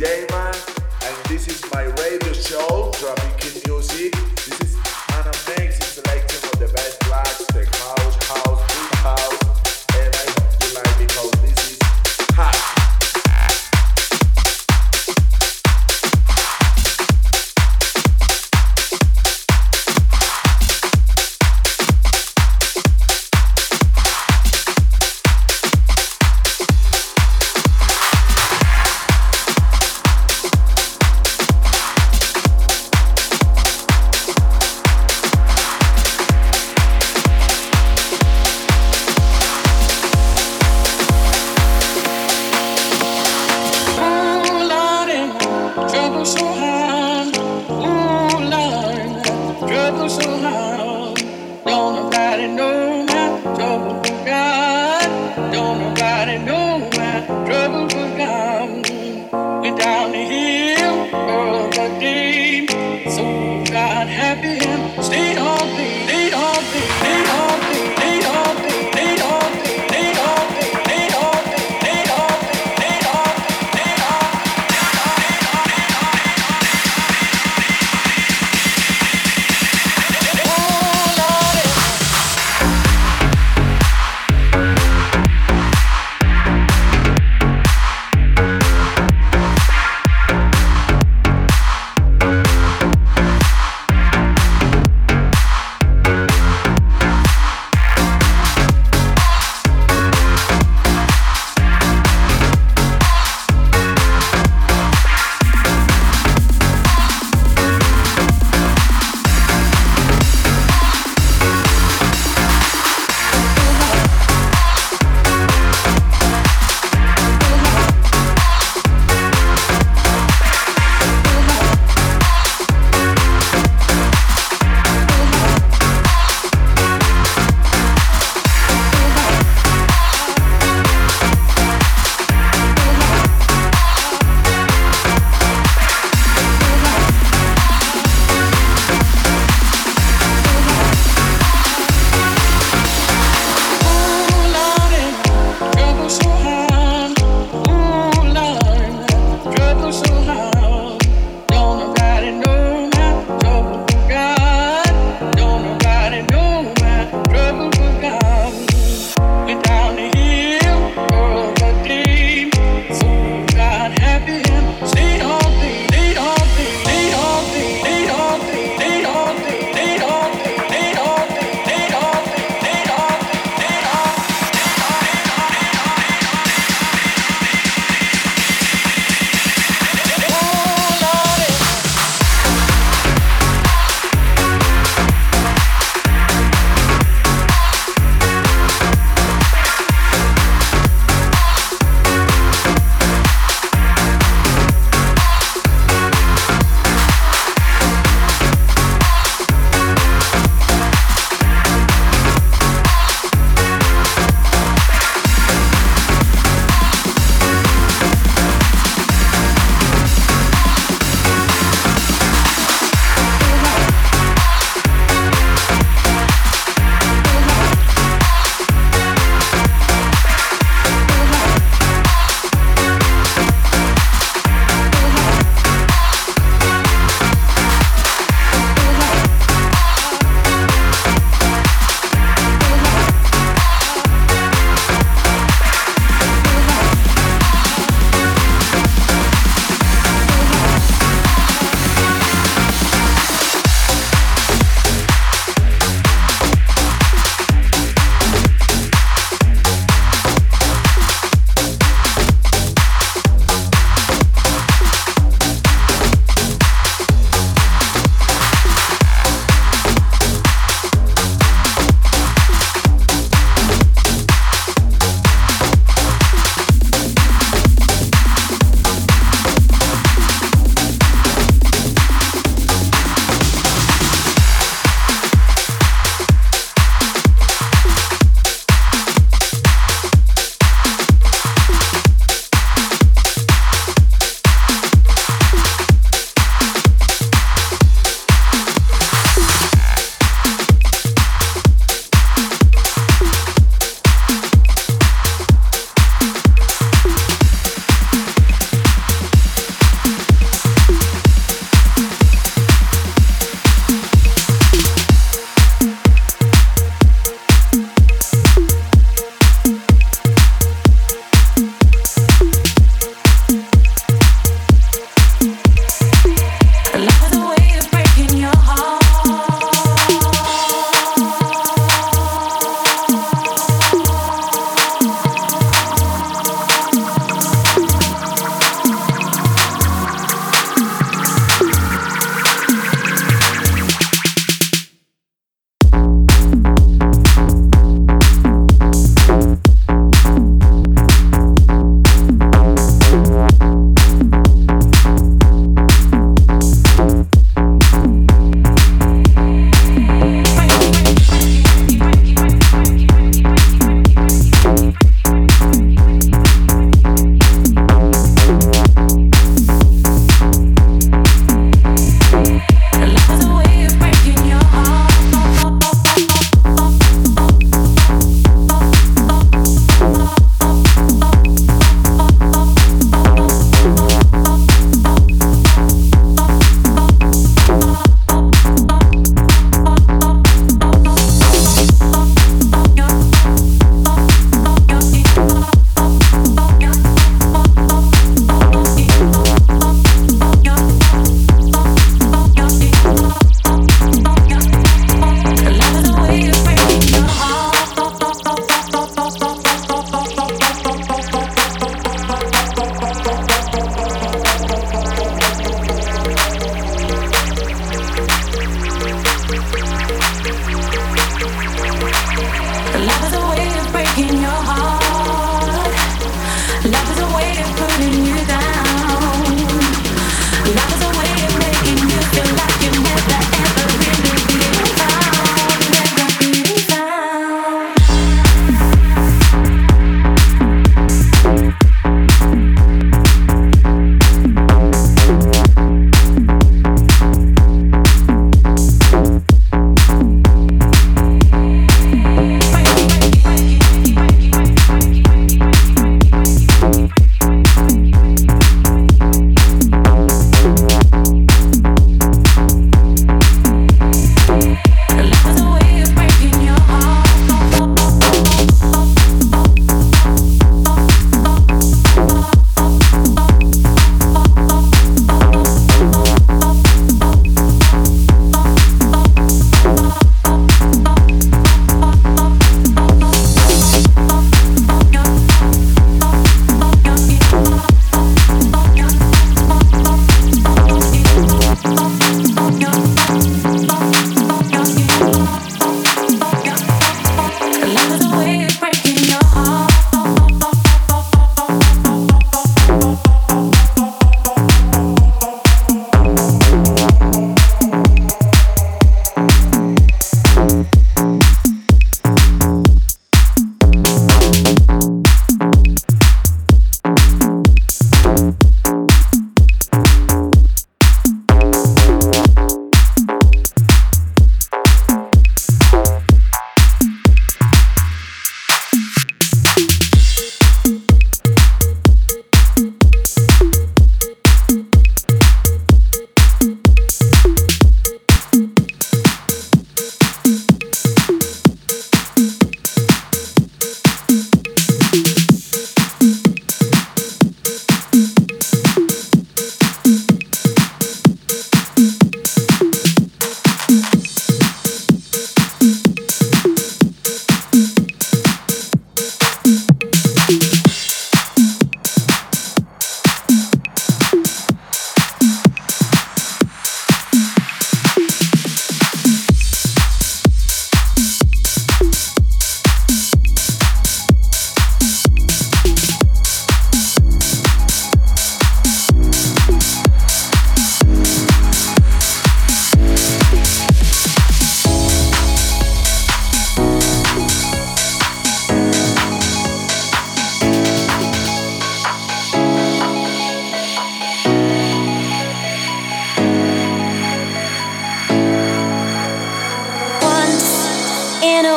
J8man, and this is my radio show, Trafficking Muzik. This is an amazing selection of the best tracks, the house, deep house, and I hope you like because this is hot.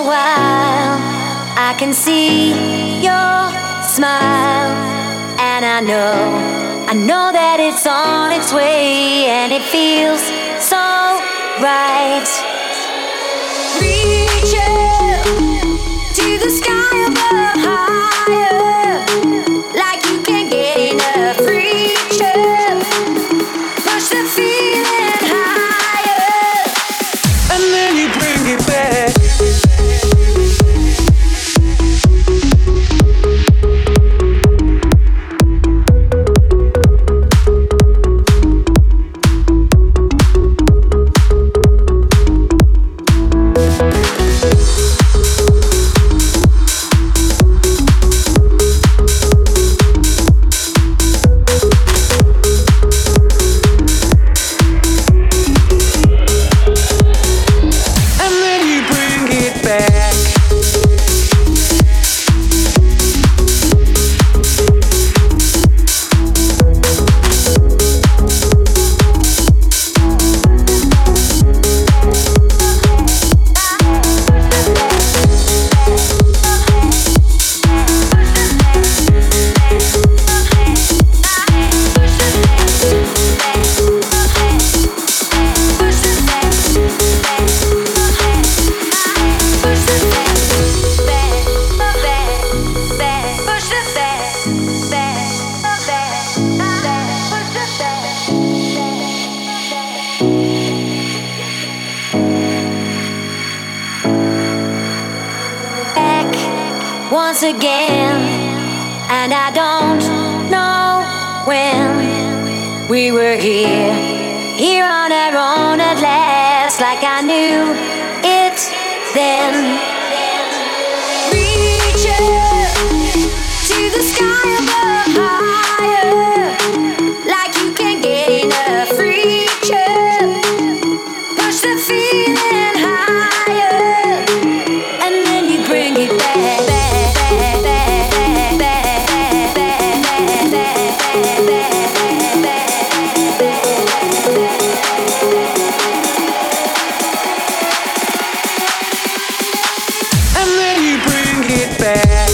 while, I can see your smile, and I know that it's on its way, and it feels so right. Reach up to the sky above, higher, like you can't get enough. Reach up, push the feeling higher, and then you bring it back. Once again, and I don't know when we were here on our own at last, like I knew it then. Reach up to the sky above, higher, like you can't get enough. Reach up, push the feeling higher, and then you bring it back. And then you bring it back.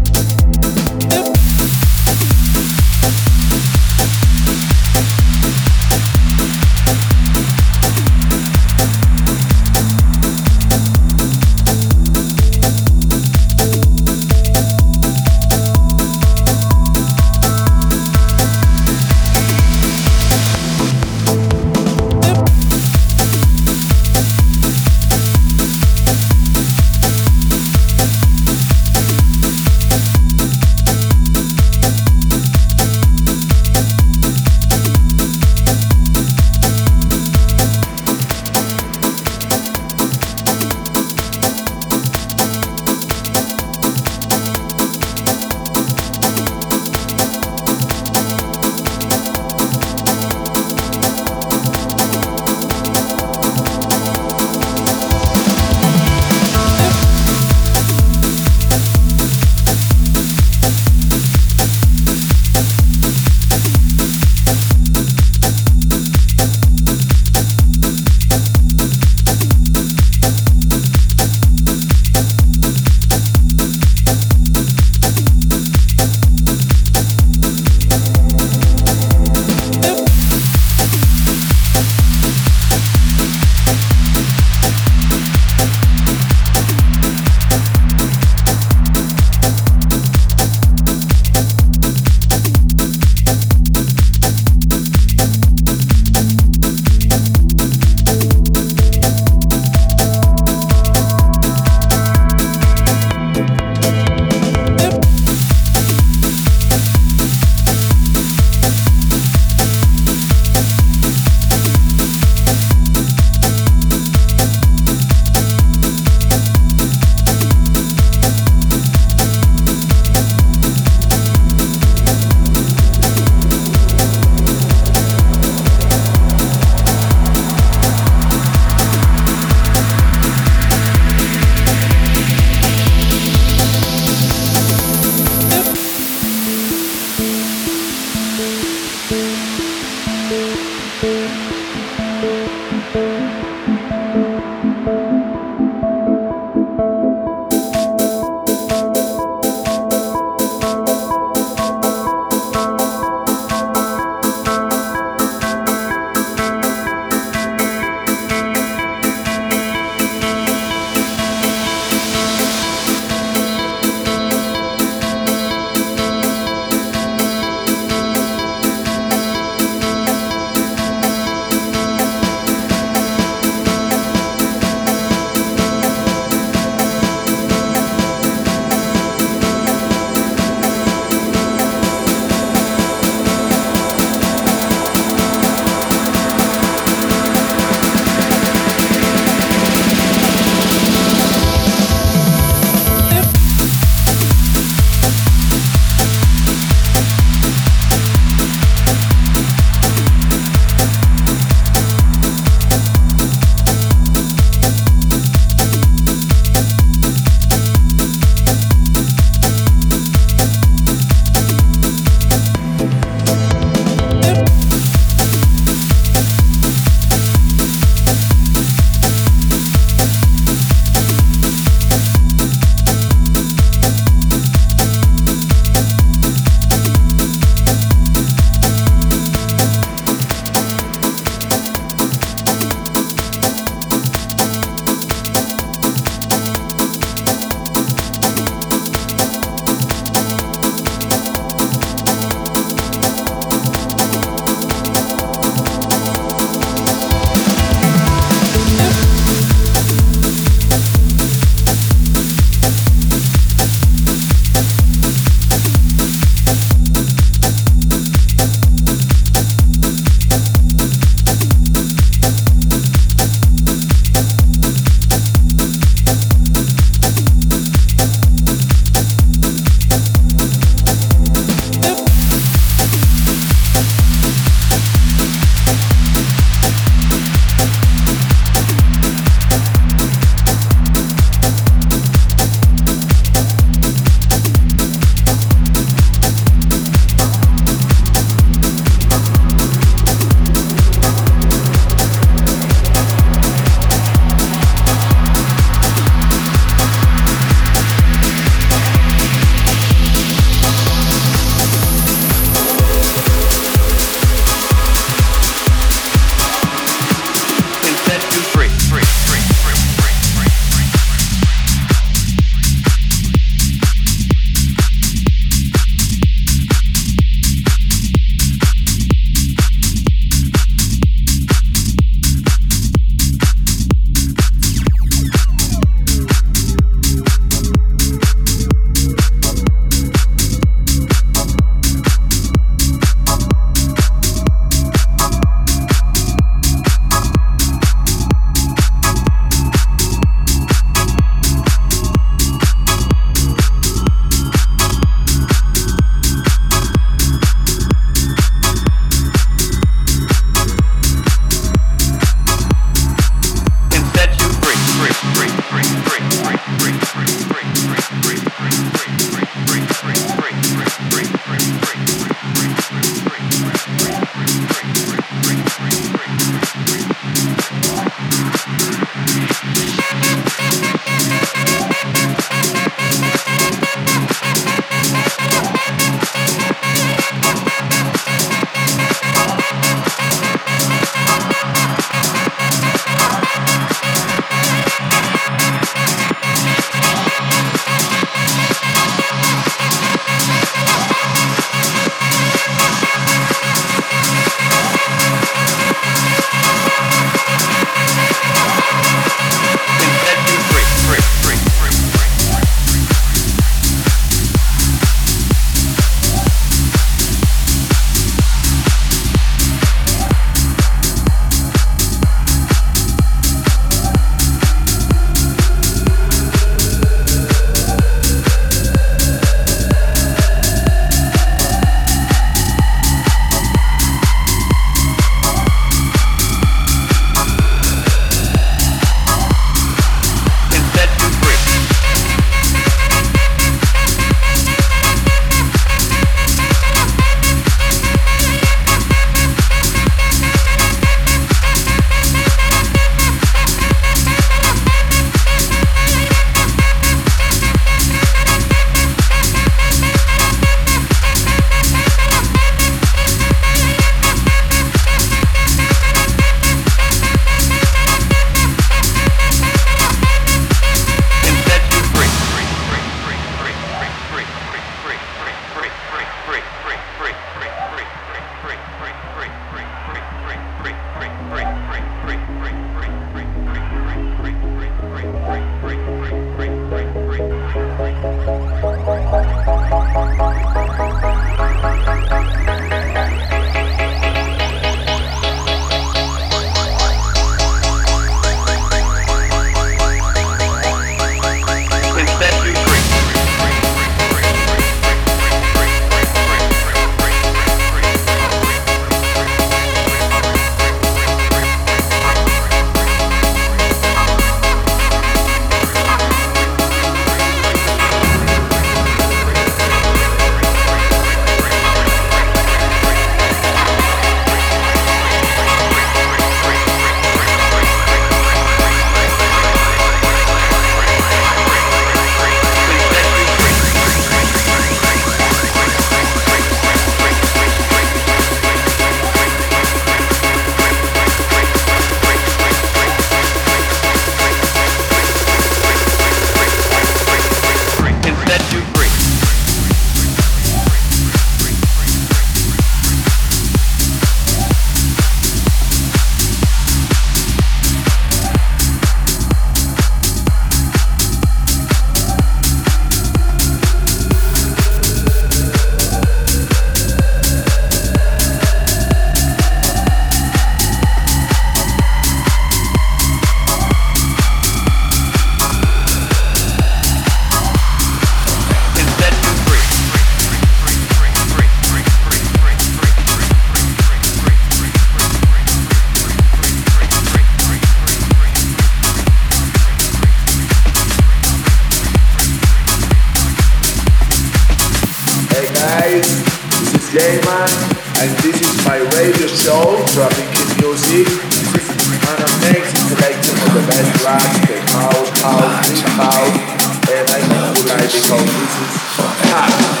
J8man, and this is my radio show, Trafficking Muzik. This is an amazing selection of the best tracks, the house, deep house, and I know who I become. This is hot.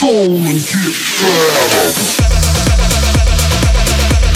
Microphone and get down.